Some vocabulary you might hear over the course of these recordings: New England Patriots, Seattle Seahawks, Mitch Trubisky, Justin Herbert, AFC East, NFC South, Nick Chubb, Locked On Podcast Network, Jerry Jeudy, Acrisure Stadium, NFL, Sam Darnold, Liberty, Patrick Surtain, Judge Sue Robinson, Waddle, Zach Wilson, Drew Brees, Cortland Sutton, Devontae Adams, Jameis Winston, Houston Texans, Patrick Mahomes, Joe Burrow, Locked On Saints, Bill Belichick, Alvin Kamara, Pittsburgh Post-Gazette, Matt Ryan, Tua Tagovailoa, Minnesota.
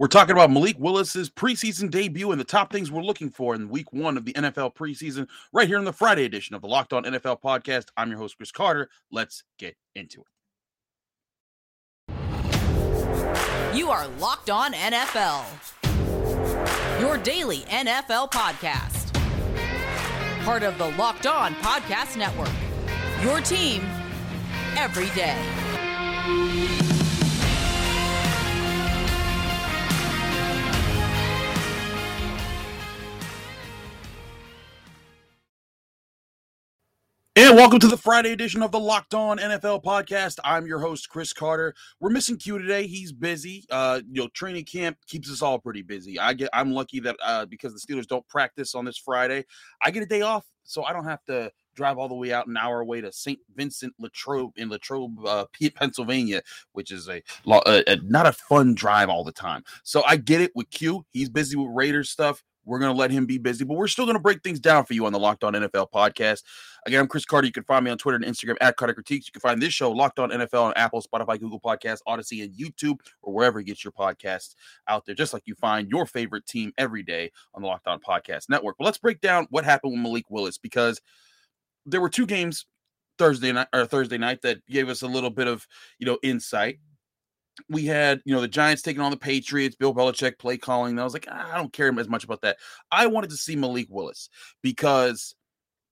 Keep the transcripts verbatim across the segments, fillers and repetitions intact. We're talking about Malik Willis's preseason debut and the top things we're looking for in week one of the N F L preseason right here on the Friday edition of the Locked On N F L podcast. I'm your host, Chris Carter. Let's get into it. You are Locked On N F L, your daily N F L podcast. Part of the Locked On Podcast Network, your team every day. And welcome to the Friday edition of the Locked On N F L podcast. I'm your host, Chris Carter. We're missing Q today. He's busy. Uh, you know, training camp keeps us all pretty busy. I get, I'm lucky that uh, because the Steelers don't practice on this Friday, I get a day off, so I don't have to drive all the way out an hour away to Saint Vincent Latrobe in Latrobe, uh, Pennsylvania, which is a, a, a not a fun drive all the time. So I get it with Q. He's busy with Raiders stuff. We're going to let him be busy, but we're still going to break things down for you on the Locked On N F L podcast. Again, I'm Chris Carter. You can find me on Twitter and Instagram at Carter Critiques. You can find this show, Locked On N F L, on Apple, Spotify, Google Podcasts, Odyssey, and YouTube, or wherever you get your podcasts out there, just like you find your favorite team every day on the Locked On Podcast Network. But let's break down what happened with Malik Willis, because there were two games Thursday night or Thursday night that gave us a little bit of, you know, insight. We had, you know, the Giants taking on the Patriots, Bill Belichick play calling. And I was like, ah, I don't care as much about that. I wanted to see Malik Willis because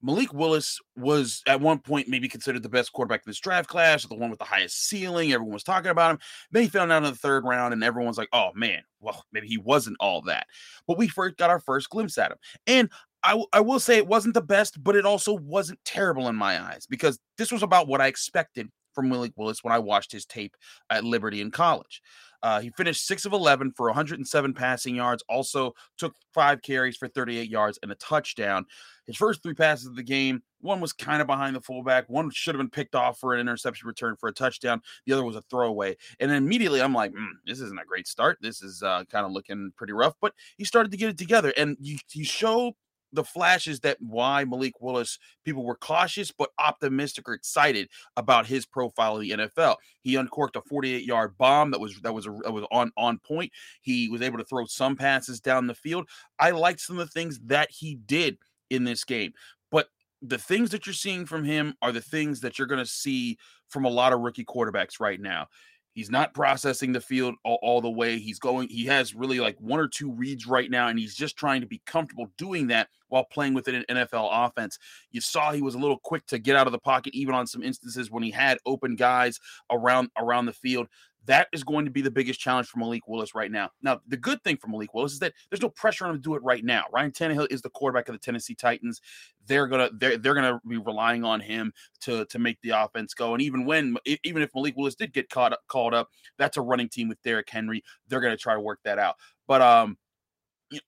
Malik Willis was at one point maybe considered the best quarterback in this draft class, the one with the highest ceiling. Everyone was talking about him. Then he found out in the third round, and everyone's like, oh, man, well, maybe he wasn't all that. But we first got our first glimpse at him. And I, I will say it wasn't the best, but it also wasn't terrible in my eyes, because this was about what I expected from Malik Willis when I watched his tape at Liberty in college. Uh, he finished six of eleven for one hundred seven passing yards, also took five carries for thirty-eight yards and a touchdown. His first three passes of the game, one was kind of behind the fullback, one should have been picked off for an interception return for a touchdown, the other was a throwaway. And then immediately I'm like, mm, this isn't a great start. This is uh, kind of looking pretty rough, but he started to get it together, and you, you show the flashes that why Malik Willis, people were cautious but optimistic or excited about his profile in the N F L. He uncorked a forty-eight-yard bomb that was that was a, that was on on point. He was able to throw some passes down the field. I liked some of the things that he did in this game, but the things that you're seeing from him are the things that you're going to see from a lot of rookie quarterbacks right now. He's not processing the field all, all the way. He's going, he has really like one or two reads right now, and he's just trying to be comfortable doing that while playing within an N F L offense. You saw he was a little quick to get out of the pocket, even on some instances when he had open guys around, around the field. That is going to be the biggest challenge for Malik Willis right now. Now, the good thing for Malik Willis is that there's no pressure on him to do it right now. Ryan Tannehill is the quarterback of the Tennessee Titans. They're gonna they're they're gonna be relying on him to to make the offense go. And even when even if Malik Willis did get caught up, called up, that's a running team with Derrick Henry. They're gonna try to work that out. But um,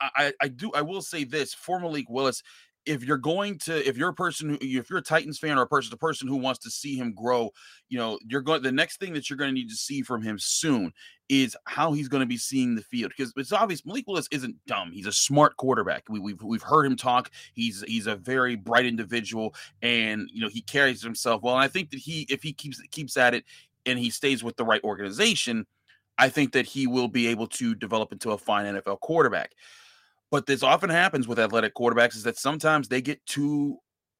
I I do I will say this for Malik Willis. If you're going to, if you're a person, who, if you're a Titans fan or a person, a person who wants to see him grow, you know, you're going, the next thing that you're going to need to see from him soon is how he's going to be seeing the field. Because it's obvious Malik Willis isn't dumb. He's a smart quarterback. We, we've we've heard him talk. He's he's a very bright individual, and you know he carries himself well. And I think that he, if he keeps keeps at it and he stays with the right organization, I think that he will be able to develop into a fine N F L quarterback. But this often happens with athletic quarterbacks, is that sometimes they get too,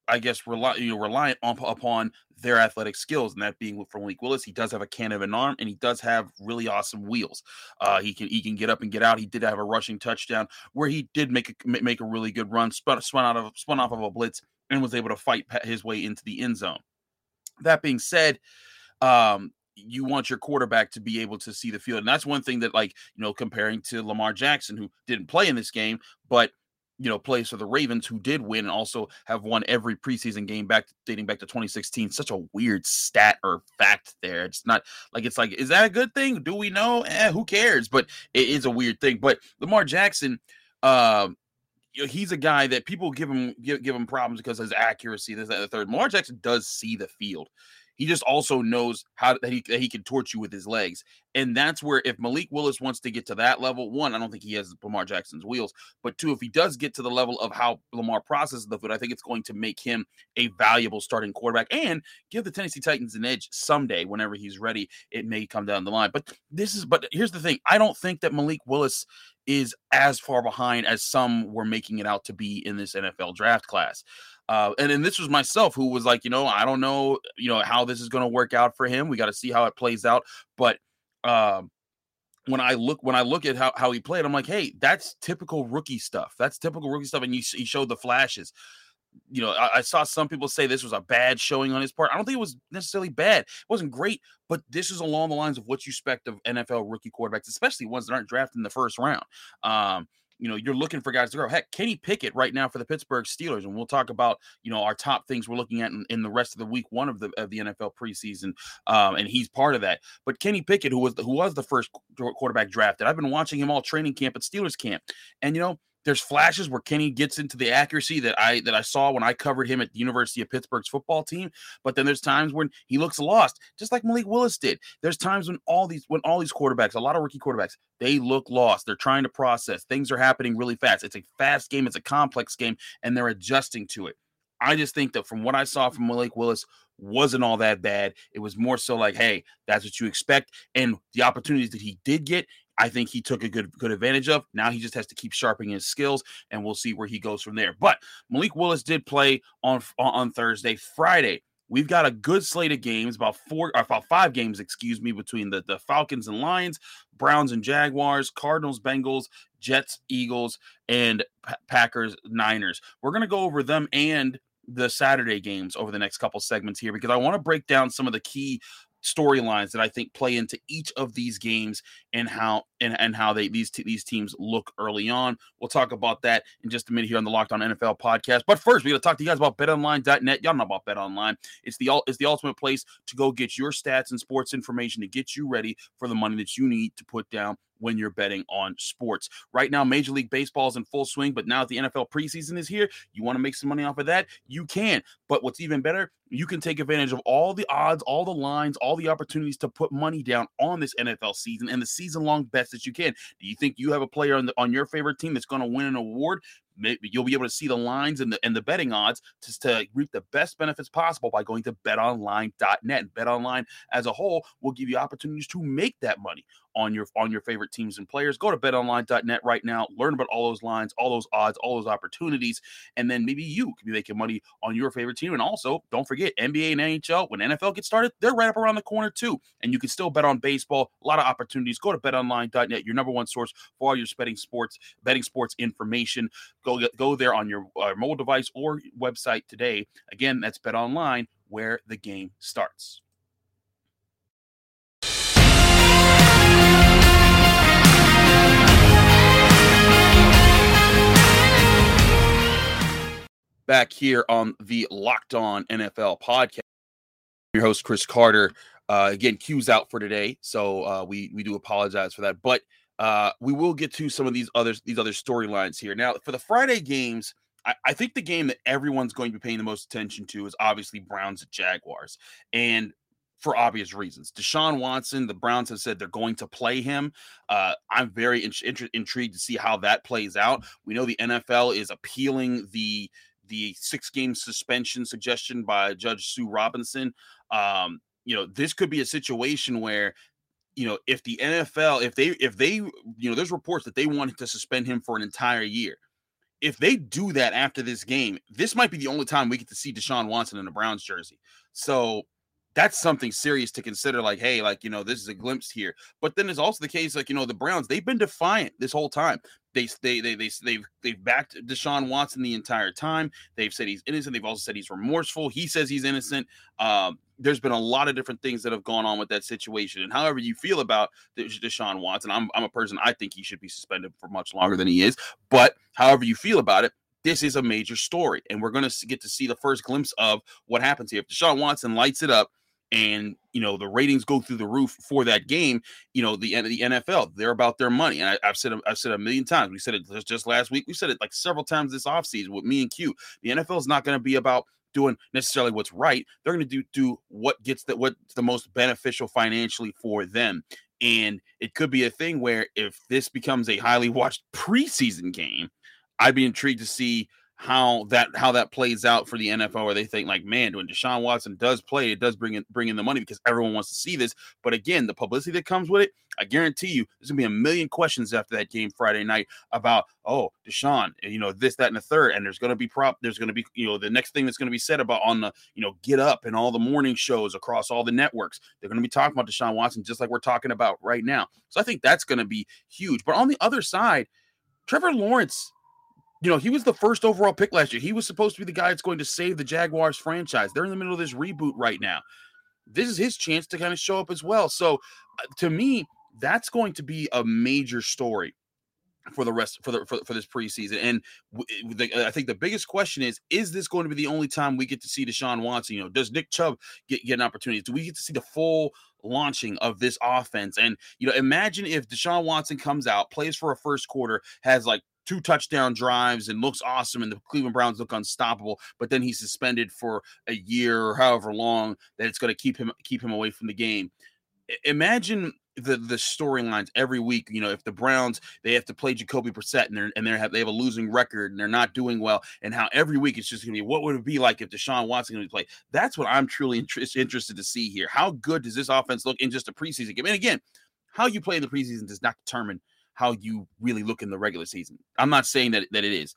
I guess, rely, you know, reliant on, upon their athletic skills, and that being for Malik Willis, he does have a cannon of an arm, and he does have really awesome wheels. Uh, he can he can get up and get out. He did have a rushing touchdown where he did make a, make a really good run, spun, spun out of spun off of a blitz, and was able to fight his way into the end zone. That being said, um, you want your quarterback to be able to see the field. And that's one thing that, like, you know, comparing to Lamar Jackson, who didn't play in this game, but, you know, plays for the Ravens, who did win and also have won every preseason game back dating back to twenty sixteen. Such a weird stat or fact there. It's not like, it's like, is that a good thing? Do we know? Eh, who cares? But it is a weird thing. But Lamar Jackson, um, he's a guy that people give him, give, give him problems because of his accuracy. There's that, the third. Lamar Jackson does see the field. He just also knows how that he, that he can torch you with his legs. And that's where if Malik Willis wants to get to that level, one, I don't think he has Lamar Jackson's wheels. But two, if he does get to the level of how Lamar processes the foot, I think it's going to make him a valuable starting quarterback and give the Tennessee Titans an edge someday. Whenever he's ready, it may come down the line. But this is, but here's the thing. I don't think that Malik Willis is as far behind as some were making it out to be in this N F L draft class. Uh, and then this was myself who was like, you know, I don't know, you know, how this is going to work out for him. We got to see how it plays out. But um, when I look, when I look at how, how he played, I'm like, hey, that's typical rookie stuff. That's typical rookie stuff. And you, you showed the flashes. You know, I, I saw some people say this was a bad showing on his part. I don't think it was necessarily bad. It wasn't great, but this is along the lines of what you expect of N F L rookie quarterbacks, especially ones that aren't drafted in the first round. Um, you know, you're looking for guys to grow. Heck, Kenny Pickett right now for the Pittsburgh Steelers, and we'll talk about, you know, our top things we're looking at in, in the rest of the week one of the of the N F L preseason, um, and he's part of that. But Kenny Pickett, who was the, who was the first quarterback drafted, I've been watching him all training camp at Steelers camp, and you know, there's flashes where Kenny gets into the accuracy that I that I saw when I covered him at the University of Pittsburgh's football team. But then there's times when he looks lost, just like Malik Willis did. There's times when all these when all these quarterbacks, a lot of rookie quarterbacks, they look lost. They're trying to process. Things are happening really fast. It's a fast game. It's a complex game, and they're adjusting to it. I just think that from what I saw from Malik Willis wasn't all that bad. It was more so like, hey, that's what you expect. And the opportunities that he did get, I think he took a good good advantage of. Now he just has to keep sharpening his skills, and we'll see where he goes from there. But Malik Willis did play on on Thursday. Friday, we've got a good slate of games, about four, or about five games, excuse me, between the, the Falcons and Lions, Browns and Jaguars, Cardinals, Bengals, Jets, Eagles, and Packers, Niners. We're going to go over them and the Saturday games over the next couple segments here because I want to break down some of the key storylines that I think play into each of these games and how and, and how they these t- these teams look early on. We'll talk about that in just a minute here on the Locked On N F L podcast. But first, we got to talk to you guys about bet online dot net. Y'all know about BetOnline. It's the it's the ultimate place to go get your stats and sports information to get you ready for the money that you need to put down when you're betting on sports. Right now, Major League Baseball is in full swing, but now that the N F L preseason is here, you want to make some money off of that? You can. But what's even better, you can take advantage of all the odds, all the lines, all the opportunities to put money down on this N F L season and the season-long bets that you can. Do you think you have a player on, the, on your favorite team that's going to win an award? Maybe you'll be able to see the lines and the and the betting odds to, to reap the best benefits possible by going to bet online dot net. BetOnline as a whole will give you opportunities to make that money on your on your favorite teams and players. Go to bet online dot net right now. Learn about all those lines, all those odds, all those opportunities, and then maybe you could be making money on your favorite team. And also, don't forget, N B A and N H L, when N F L gets started, they're right up around the corner too. And you can still bet on baseball. A lot of opportunities. Go to bet online dot net, your number one source for all your betting sports, betting sports information. Go, go there on your uh, mobile device or website today. Again, that's BetOnline, where the game starts. Back here on the Locked On N F L podcast, I'm your host, Chris Carter. Uh, again, Q's out for today, so uh, we we do apologize for that. But uh, we will get to some of these other these other storylines here. Now, for the Friday games, I, I think the game that everyone's going to be paying the most attention to is obviously Browns and Jaguars, and for obvious reasons. Deshaun Watson, the Browns have said they're going to play him. Uh, I'm very in- int- intrigued to see how that plays out. We know the N F L is appealing the the six-game suspension suggestion by Judge Sue Robinson. Um, you know, this could be a situation where, you know, if the N F L, if they, if they, you know, there's reports that they wanted to suspend him for an entire year. If they do that after this game, this might be the only time we get to see Deshaun Watson in a Browns jersey. So that's something serious to consider. Like, hey, like, you know, this is a glimpse here. But then there's also the case, like, you know, the Browns, they've been defiant this whole time. They, they, they, they, they've, they've backed Deshaun Watson the entire time. They've said he's innocent. They've also said he's remorseful. He says he's innocent. Um, there's been a lot of different things that have gone on with that situation. And however you feel about Deshaun Watson, I'm, I'm a person, I think he should be suspended for much longer than he is. But however you feel about it, this is a major story. And we're going to get to see the first glimpse of what happens here. If Deshaun Watson lights it up, and, you know, the ratings go through the roof for that game, you know, the the N F L, they're about their money. And I, I've said I've said a million times. We said it just, just last week. We said it like several times this offseason with me and Q. The N F L is not going to be about doing necessarily what's right. They're going to do do what gets the, what's the most beneficial financially for them. And it could be a thing where if this becomes a highly watched preseason game, I'd be intrigued to see how that how that plays out for the N F L, where they think, like, man, when Deshaun Watson does play, it does bring in, bring in the money because everyone wants to see this. But again, the publicity that comes with it, I guarantee you there's going to be a million questions after that game Friday night about, oh, Deshaun, you know, this, that, and the third. And there's going to be prop. There's going to be, you know, the next thing that's going to be said about on the, you know, Get Up and all the morning shows across all the networks. They're going to be talking about Deshaun Watson just like we're talking about right now. So I think that's going to be huge. But on the other side, Trevor Lawrence, you know, he was the first overall pick last year. He was supposed to be the guy that's going to save the Jaguars franchise. They're in the middle of this reboot right now. This is his chance to kind of show up as well. So uh, to me, that's going to be a major story for the rest for the for, for this preseason. And w- the, I think the biggest question is, is this going to be the only time we get to see Deshaun Watson? You know, does Nick Chubb get, get an opportunity? Do we get to see the full launching of this offense? And, you know, imagine if Deshaun Watson comes out, plays for a first quarter, has like two touchdown drives and looks awesome, and the Cleveland Browns look unstoppable, but then he's suspended for a year or however long that it's going to keep him keep him away from the game. Imagine the the storylines every week. You know, if the Browns, they have to play Jacoby Brissett and they're and they have they have a losing record and they're not doing well, and how every week it's just gonna be, what would it be like if Deshaun Watson gonna be played? That's what I'm truly interest, interested to see here. How good does this offense look in just a preseason game? And again, how you play in the preseason does not determine how you really look in the regular season. I'm not saying that, that it is,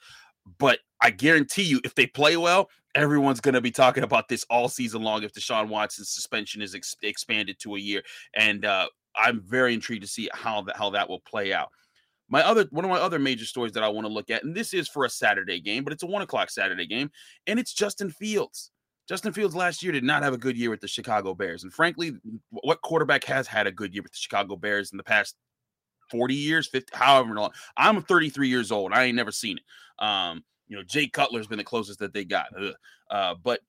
but I guarantee you, if they play well, everyone's going to be talking about this all season long if Deshaun Watson's suspension is ex- expanded to a year. And uh, I'm very intrigued to see how, the, how that will play out. My other one of my other major stories that I want to look at, and this is for a Saturday game, but it's a one o'clock Saturday game, and it's Justin Fields. Justin Fields last year did not have a good year with the Chicago Bears. And frankly, what quarterback has had a good year with the Chicago Bears in the past forty years, fifty, however long? I'm thirty-three years old. I ain't never seen it. Um, you know, Jay Cutler's been the closest that they got. Uh, but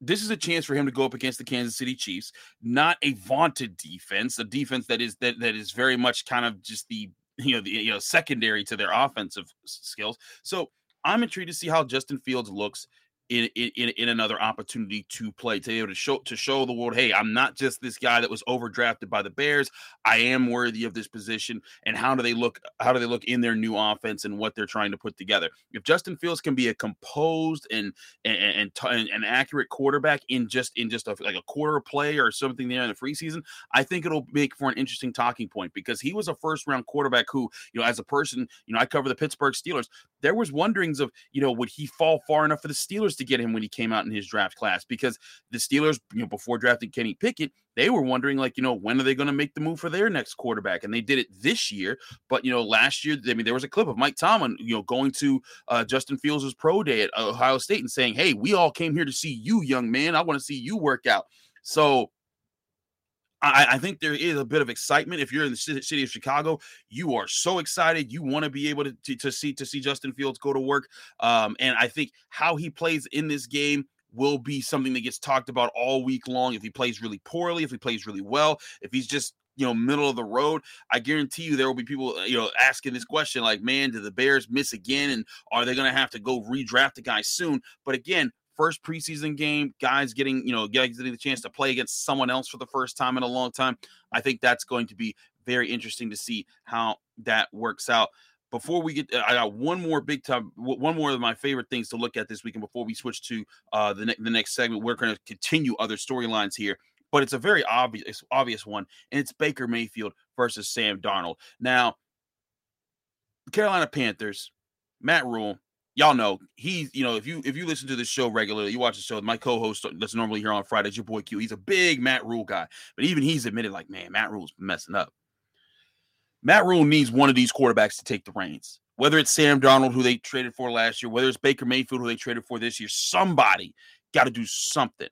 this is a chance for him to go up against the Kansas City Chiefs, not a vaunted defense, a defense that is that that is very much kind of just the you know the you know secondary to their offensive skills. So I'm intrigued to see how Justin Fields looks In, in in another opportunity to play, to be able to show to show the world, hey, I'm not just this guy that was overdrafted by the Bears. I am worthy of this position. And how do they look? How do they look in their new offense and what they're trying to put together? If Justin Fields can be a composed and and and, t- and an accurate quarterback in just in just a, like a quarter play or something there in the preseason, I think it'll make for an interesting talking point, because he was a first round quarterback who, you know, as a person, you know, I cover the Pittsburgh Steelers. There was wonderings of, you know, would he fall far enough for the Steelers to to get him when he came out in his draft class, because the Steelers, you know, before drafting Kenny Pickett, they were wondering, like, you know, when are they going to make the move for their next quarterback? And they did it this year. But, you know, last year, I mean, there was a clip of Mike Tomlin, you know, going to uh, Justin Fields' pro day at Ohio State and saying, hey, we all came here to see you, young man. I want to see you work out. So I, I think there is a bit of excitement. If you're in the city of Chicago, you are so excited. You want to be able to, to, to see to see Justin Fields go to work. Um, and I think how he plays in this game will be something that gets talked about all week long. If he plays really poorly, if he plays really well, if he's just, you know, middle of the road, I guarantee you there will be people, you know, asking this question like, man, do the Bears miss again? And are they going to have to go redraft a guy soon? But again, first preseason game, guys getting, you know, guys getting the chance to play against someone else for the first time in a long time. I think that's going to be very interesting to see how that works out. Before we get, I got one more big time, one more of my favorite things to look at this weekend before we switch to uh, the, ne- the next segment. We're going to continue other storylines here, but it's a very obvious, obvious one, and it's Baker Mayfield versus Sam Darnold. Now, Carolina Panthers, Matt Rhule, y'all know he's, you know, if you if you listen to this show regularly, you watch the show, my co-host that's normally here on Fridays, your boy Q, he's a big Matt Rhule guy. But even he's admitted, like, man, Matt Rule's messing up. Matt Rhule needs one of these quarterbacks to take the reins. Whether it's Sam Darnold, who they traded for last year, whether it's Baker Mayfield, who they traded for this year, somebody got to do something.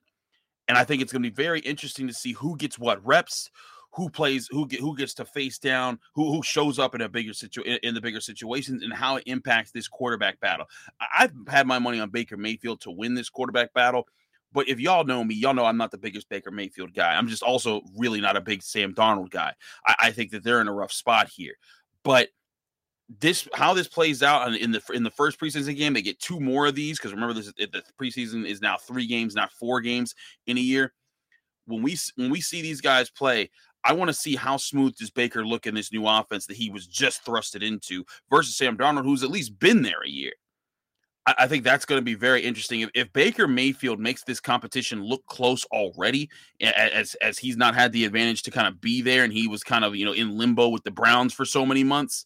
And I think it's going to be very interesting to see who gets what reps, who plays, who get, who gets to face down, who who shows up in a bigger situ in, in the bigger situations, and how it impacts this quarterback battle. I've had my money on Baker Mayfield to win this quarterback battle, but if y'all know me, y'all know I'm not the biggest Baker Mayfield guy. I'm just also really not a big Sam Darnold guy. I, I think that they're in a rough spot here, but this how this plays out in the in the first preseason game. They get two more of these because remember, this the preseason is now three games, not four games in a year. When we when we see these guys play, I want to see how smooth does Baker look in this new offense that he was just thrusted into versus Sam Darnold, who's at least been there a year. I, I think that's going to be very interesting. If, if Baker Mayfield makes this competition look close already, as as he's not had the advantage to kind of be there, and he was kind of, you know, in limbo with the Browns for so many months,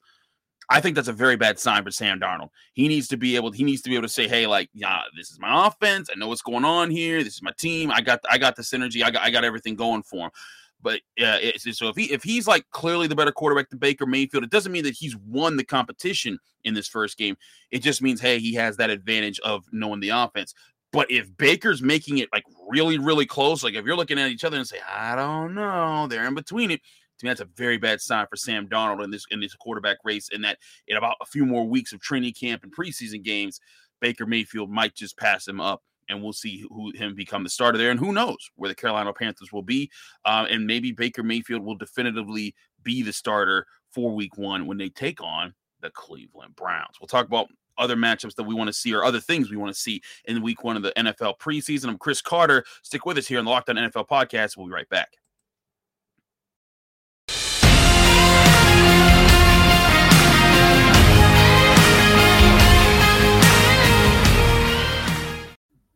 I think that's a very bad sign for Sam Darnold. He needs to be able, he needs to be able to say, hey, like, yeah, this is my offense. I know what's going on here. This is my team. I got, I got the synergy. I got, I got everything going for him. But uh, it's, so if he, if he's like clearly the better quarterback than Baker Mayfield, it doesn't mean that he's won the competition in this first game. It just means, hey, he has that advantage of knowing the offense. But if Baker's making it like really, really close, like if you're looking at each other and say, I don't know, they're in between it. To me, that's a very bad sign for Sam Darnold in this in this quarterback race, and that in about a few more weeks of training camp and preseason games, Baker Mayfield might just pass him up, and we'll see who him become the starter there. And who knows where the Carolina Panthers will be, uh, and maybe Baker Mayfield will definitively be the starter for week one when they take on the Cleveland Browns. We'll talk about other matchups that we want to see or other things we want to see in week one of the N F L preseason. I'm Chris Carter. Stick with us here on the Locked On N F L podcast. We'll be right back.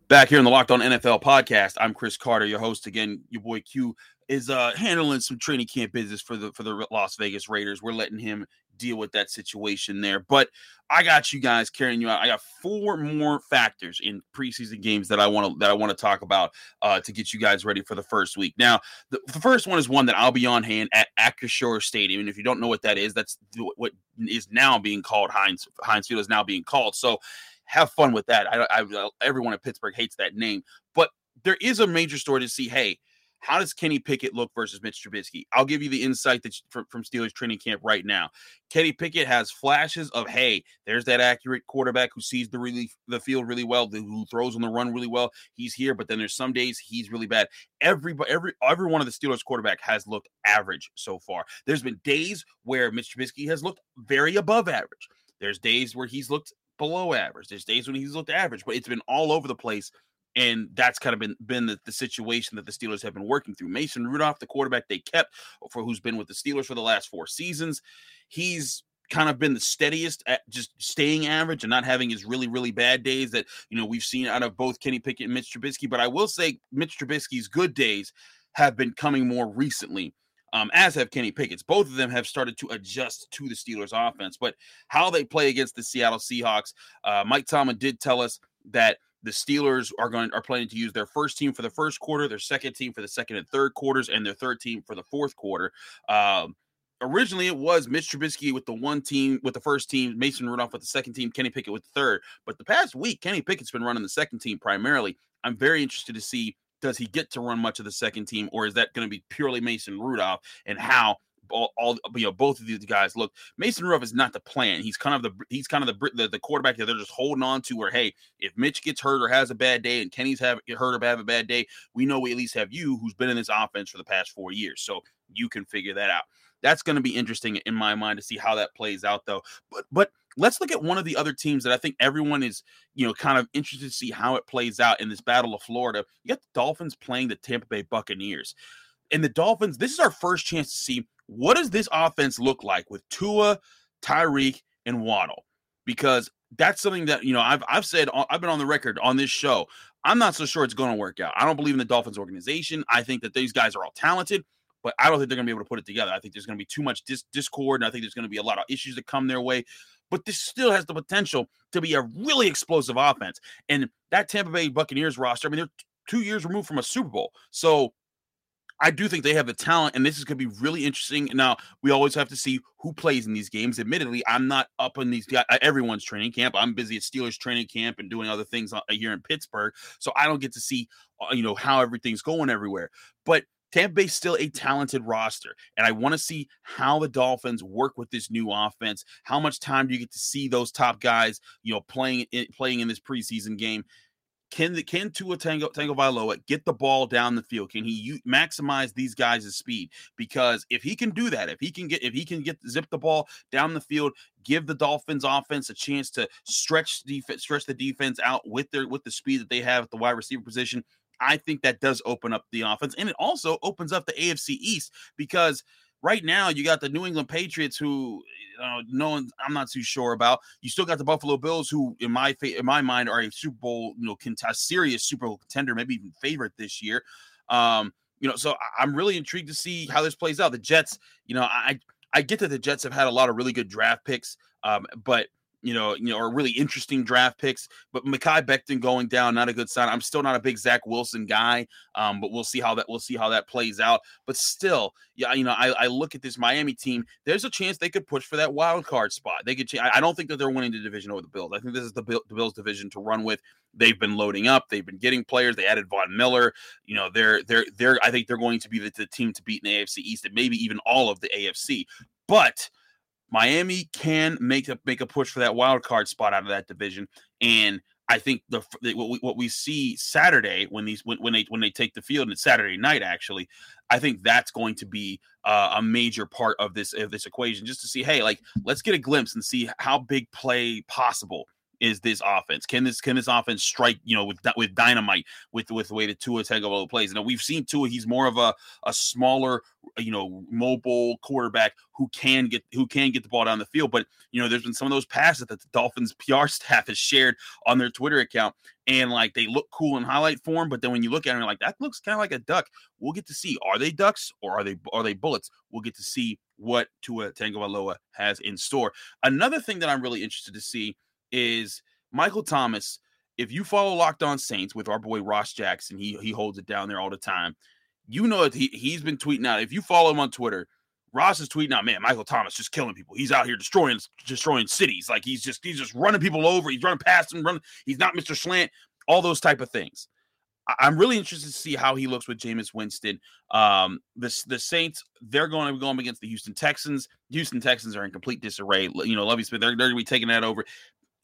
Back here in the Locked On N F L podcast, I'm Chris Carter, your host. Again, your boy Q is uh, handling some training camp business for the for the Las Vegas Raiders. We're letting him deal with that situation there. But I got you guys carrying you out. I got four more factors in preseason games that I want to that I want to talk about uh, to get you guys ready for the first week. Now, the, the first one is one that I'll be on hand at Acrisure Stadium. And if you don't know what that is, that's what is now being called Heinz Heinz Field is now being called. So have fun with that. I, I, everyone in Pittsburgh hates that name. But there is a major story to see, hey, how does Kenny Pickett look versus Mitch Trubisky? I'll give you the insight that from, from Steelers training camp right now. Kenny Pickett has flashes of, hey, there's that accurate quarterback who sees the really the field really well, who throws on the run really well. He's here, but then there's some days he's really bad. Every, every, every one of the Steelers quarterback has looked average so far. There's been days where Mitch Trubisky has looked very above average. There's days where he's looked below average. There's days when he's looked average, but it's been all over the place, and that's kind of been been the, the situation that the Steelers have been working through. Mason Rudolph, the quarterback they kept, for who's been with the Steelers for the last four seasons, he's kind of been the steadiest at just staying average and not having his really, really bad days that, you know, we've seen out of both Kenny Pickett and Mitch Trubisky. But I will say Mitch Trubisky's good days have been coming more recently. Um, as have Kenny Pickett's. Both of them have started to adjust to the Steelers offense, but how they play against the Seattle Seahawks, uh, Mike Tomlin did tell us that the Steelers are going are planning to use their first team for the first quarter, their second team for the second and third quarters, and their third team for the fourth quarter. Um, originally, it was Mitch Trubisky with the one team, with the first team, Mason Rudolph with the second team, Kenny Pickett with the third. But the past week, Kenny Pickett's been running the second team primarily. I'm very interested to see, does he get to run much of the second team, or is that going to be purely Mason Rudolph, and how all, all you know, both of these guys look? Mason Rudolph is not the plan. He's kind of the he's kind of the, the the quarterback that they're just holding on to. Where, hey, if Mitch gets hurt or has a bad day, and Kenny's have hurt or have a bad day, we know we at least have you, who's been in this offense for the past four years, so you can figure that out. That's going to be interesting in my mind to see how that plays out, though. But but. Let's look at one of the other teams that I think everyone is, you know, kind of interested to see how it plays out in this battle of Florida. You got the Dolphins playing the Tampa Bay Buccaneers. And the Dolphins, this is our first chance to see, what does this offense look like with Tua, Tyreek, and Waddle? Because that's something that, you know, I've I've said, I've been on the record on this show, I'm not so sure it's going to work out. I don't believe in the Dolphins organization. I think that these guys are all talented, but I don't think they're going to be able to put it together. I think there's going to be too much dis- discord, and I think there's going to be a lot of issues that come their way. But this still has the potential to be a really explosive offense. And that Tampa Bay Buccaneers roster, I mean, they're two years removed from a Super Bowl. So I do think they have the talent, and this is going to be really interesting. Now, we always have to see who plays in these games. Admittedly, I'm not up in these guys, everyone's training camp. I'm busy at Steelers training camp and doing other things here in Pittsburgh. So I don't get to see, you know, how everything's going everywhere. But Tampa Bay's still a talented roster, and I want to see how the Dolphins work with this new offense. How much time do you get to see those top guys, you know, playing in, playing in this preseason game? Can the can Tua Tagovailoa get the ball down the field? Can he u- maximize these guys' speed? Because if he can do that, if he can get if he can get zip the ball down the field, give the Dolphins offense a chance to stretch defense, stretch the defense out with their with the speed that they have at the wide receiver position, I think that does open up the offense, and it also opens up the A F C East, because right now you got the New England Patriots, who you know, no one, I'm not too sure about. You still got the Buffalo Bills, who in my in my mind are a Super Bowl, you know, contest, serious Super Bowl contender, maybe even favorite this year. Um, you know, so I'm really intrigued to see how this plays out. The Jets, you know, I I get that the Jets have had a lot of really good draft picks, um, but. You know, you know, or really interesting draft picks, but Mekhi Becton going down, not a good sign. I'm still not a big Zach Wilson guy, um, but we'll see how that we'll see how that plays out. But still, yeah, you know, I, I look at this Miami team. There's a chance they could push for that wild card spot. They could. I don't think that they're winning the division over the Bills. I think this is the, Bill, the Bills' division to run with. They've been loading up. They've been getting players. They added Von Miller. You know, they're they're they're. I think they're going to be the, the team to beat in the A F C East, and maybe even all of the A F C. But Miami can make a make a push for that wild card spot out of that division, and I think the, the what, we, what we see Saturday when these when, when they when they take the field, and it's Saturday night actually, I think that's going to be uh, a major part of this of this equation, just to see, hey, like, let's get a glimpse and see how big play possible is this offense. Can this can this offense strike, you know, with with dynamite with with the way that Tua Tagovailoa plays? And we've seen Tua; he's more of a a smaller, you know, mobile quarterback who can get who can get the ball down the field. But you know, there's been some of those passes that the Dolphins P R staff has shared on their Twitter account, and like they look cool in highlight form, but then when you look at them, you're like, that looks kind of like a duck. We'll get to see, are they ducks or are they are they bullets? We'll get to see what Tua Tagovailoa has in store. Another thing that I'm really interested to see is Michael Thomas. If you follow Locked On Saints with our boy Ross Jackson, he he holds it down there all the time. You know, he, he's been tweeting out. If you follow him on Twitter, Ross is tweeting out, man, Michael Thomas just killing people. He's out here destroying destroying cities. Like, he's just he's just running people over. He's running past them. Running. He's not Mister Slant. All those type of things. I'm really interested to see how he looks with Jameis Winston. Um, the, the Saints, they're going to be going against the Houston Texans. Houston Texans are in complete disarray. You know, Lovie Smith, they're, they're going to be taking that over.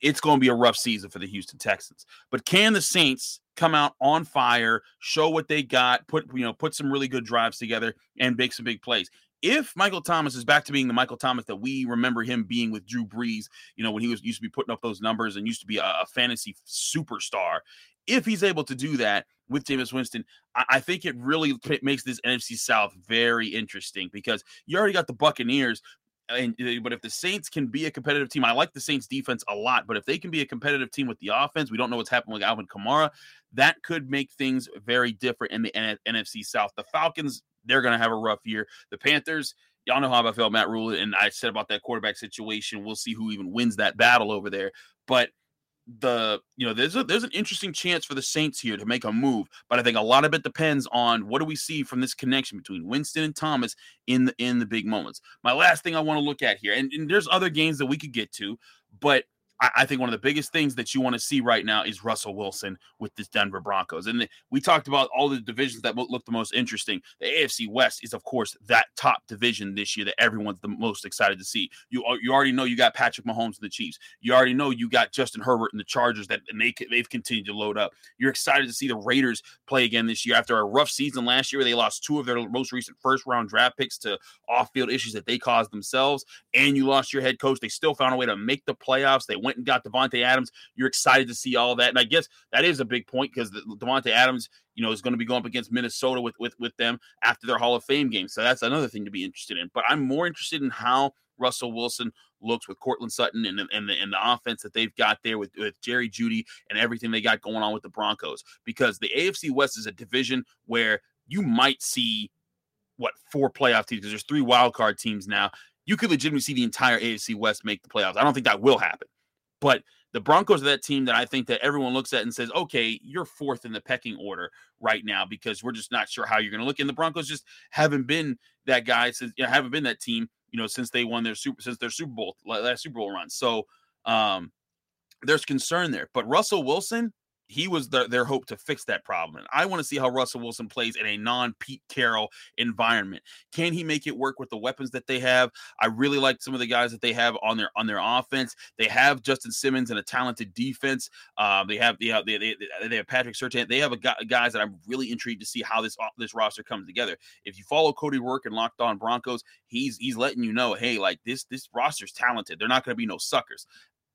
It's going to be a rough season for the Houston Texans, but can the Saints come out on fire, show what they got, put, you know, put some really good drives together and make some big plays? If Michael Thomas is back to being the Michael Thomas that we remember him being with Drew Brees, you know, when he was used to be putting up those numbers and used to be a, a fantasy superstar, if he's able to do that with Jameis Winston, I, I think it really makes this N F C South very interesting, because you already got the Buccaneers. And, but if the Saints can be a competitive team, I like the Saints defense a lot, but if they can be a competitive team with the offense, we don't know what's happened with Alvin Kamara, that could make things very different in the N F C South. The Falcons, they're going to have a rough year. The Panthers, y'all know how I felt, Matt Rhule, and I said about that quarterback situation. We'll see who even wins that battle over there. But the, you know, there's a, there's an interesting chance for the Saints here to make a move, but I think a lot of it depends on what do we see from this connection between Winston and Thomas in the in the big moments. My last thing I want to look at here, and, and there's other games that we could get to, but I, I think one of the biggest things that you want to see right now is Russell Wilson with this Denver Broncos. And we talked about all the divisions that look the most interesting. The A F C West is, of course, that top division this year that everyone's the most excited to see. You you already know you got Patrick Mahomes and the Chiefs. You already know you got Justin Herbert and the Chargers, that and they they've continued to load up. You're excited to see the Raiders play again this year after a rough season last year where they lost two of their most recent first round draft picks to off-field issues that they caused themselves, and you lost your head coach. They still found a way to make the playoffs. They went and got Devontae Adams. You're excited to see all that, and I guess that is a big point, because Devontae Adams, you know, is going to be going up against Minnesota with with with them after their Hall of Fame game. So that's another thing to be interested in. But I'm more interested in how Russell Wilson looks with Cortland Sutton and the, and the, and the offense that they've got there with, with Jerry Jeudy and everything they got going on with the Broncos, because the A F C West is a division where you might see what four playoff teams, because there's three wild card teams now. You could legitimately see the entire A F C West make the playoffs. I don't think that will happen. But the Broncos are that team that I think that everyone looks at and says, okay, you're fourth in the pecking order right now, because we're just not sure how you're going to look. And the Broncos just haven't been that guy since, you know, haven't been that team, you know, since they won their super, since their Super Bowl, last Super Bowl run. So um, there's concern there, but Russell Wilson, he was the, their hope to fix that problem. And I want to see how Russell Wilson plays in a non-Pete Carroll environment. Can he make it work with the weapons that they have? I really like some of the guys that they have on their on their offense. They have Justin Simmons and a talented defense. Uh, they have they have, they, they, they have Patrick Surtain. They have a guy, guys that I'm really intrigued to see how this this roster comes together. If you follow Cody Rourke and Locked On Broncos, he's he's letting you know, hey, like this this roster's talented. They're not going to be no suckers.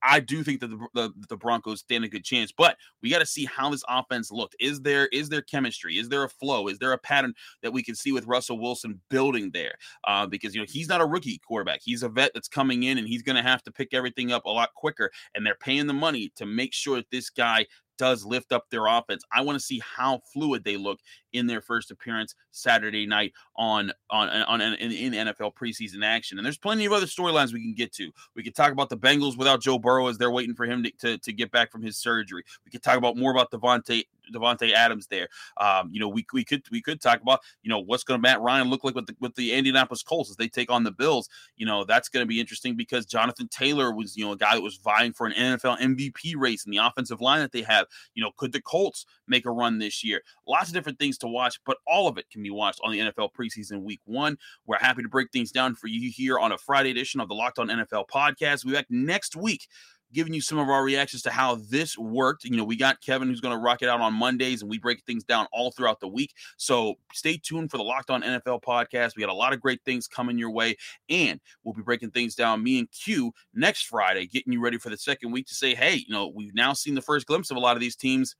I do think that the, the, the Broncos stand a good chance, but we got to see how this offense looked. Is there is there chemistry? Is there a flow? Is there a pattern that we can see with Russell Wilson building there? Uh, because, you know, he's not a rookie quarterback. He's a vet that's coming in, and he's going to have to pick everything up a lot quicker, and they're paying the money to make sure that this guy does lift up their offense. I want to see how fluid they look in their first appearance Saturday night on on, on, on in, in N F L preseason action. And there's plenty of other storylines we can get to. We could talk about the Bengals without Joe Burrow as they're waiting for him to, to, to get back from his surgery. We could talk about more about Devontae Devontae Adams there. Um, you know, we we could we could talk about, you know, what's going to Matt Ryan look like with the, with the Indianapolis Colts as they take on the Bills. You know, that's going to be interesting because Jonathan Taylor was, you know, a guy that was vying for an N F L M V P race in the offensive line that they have. You know, could the Colts make a run this year? Lots of different things to watch, but all of it can be watched on the N F L preseason week one. We're happy to break things down for you here on a Friday edition of the Locked On N F L podcast. We'll be back next week, giving you some of our reactions to how this worked. You know, we got Kevin who's going to rock it out on Mondays, and we break things down all throughout the week. So stay tuned for the Locked On N F L podcast. We got a lot of great things coming your way, and we'll be breaking things down, me and Q, next Friday, getting you ready for the second week to say, hey, you know, we've now seen the first glimpse of a lot of these teams.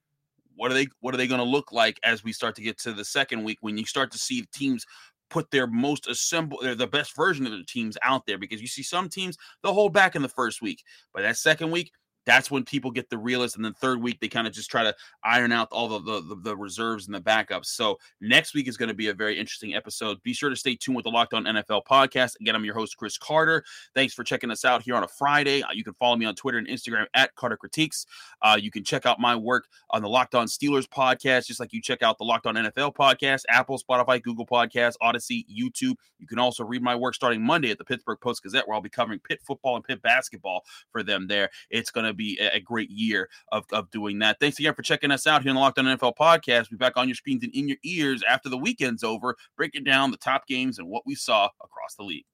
What are they, what are they going to look like as we start to get to the second week when you start to see teams put their most assemble, they're the best version of their teams out there? Because you see some teams, they'll hold back in the first week, but that second week, that's when people get the realist. And then third week, they kind of just try to iron out all the, the, the reserves and the backups. So next week is going to be a very interesting episode. Be sure to stay tuned with the Locked On N F L podcast. Again, I'm your host, Chris Carter. Thanks for checking us out here on a Friday. You can follow me on Twitter and Instagram at Carter Critiques. Uh, you can check out my work on the Locked On Steelers podcast, just like you check out the Locked On N F L podcast, Apple, Spotify, Google Podcasts, Odyssey, YouTube. You can also read my work starting Monday at the Pittsburgh Post-Gazette, where I'll be covering Pitt football and Pitt basketball for them there. It's going to be a great year of, of doing that. Thanks again for checking us out here on the Locked On N F L podcast. We'll be back on your screens and in your ears after the weekend's over, breaking down the top games and what we saw across the league.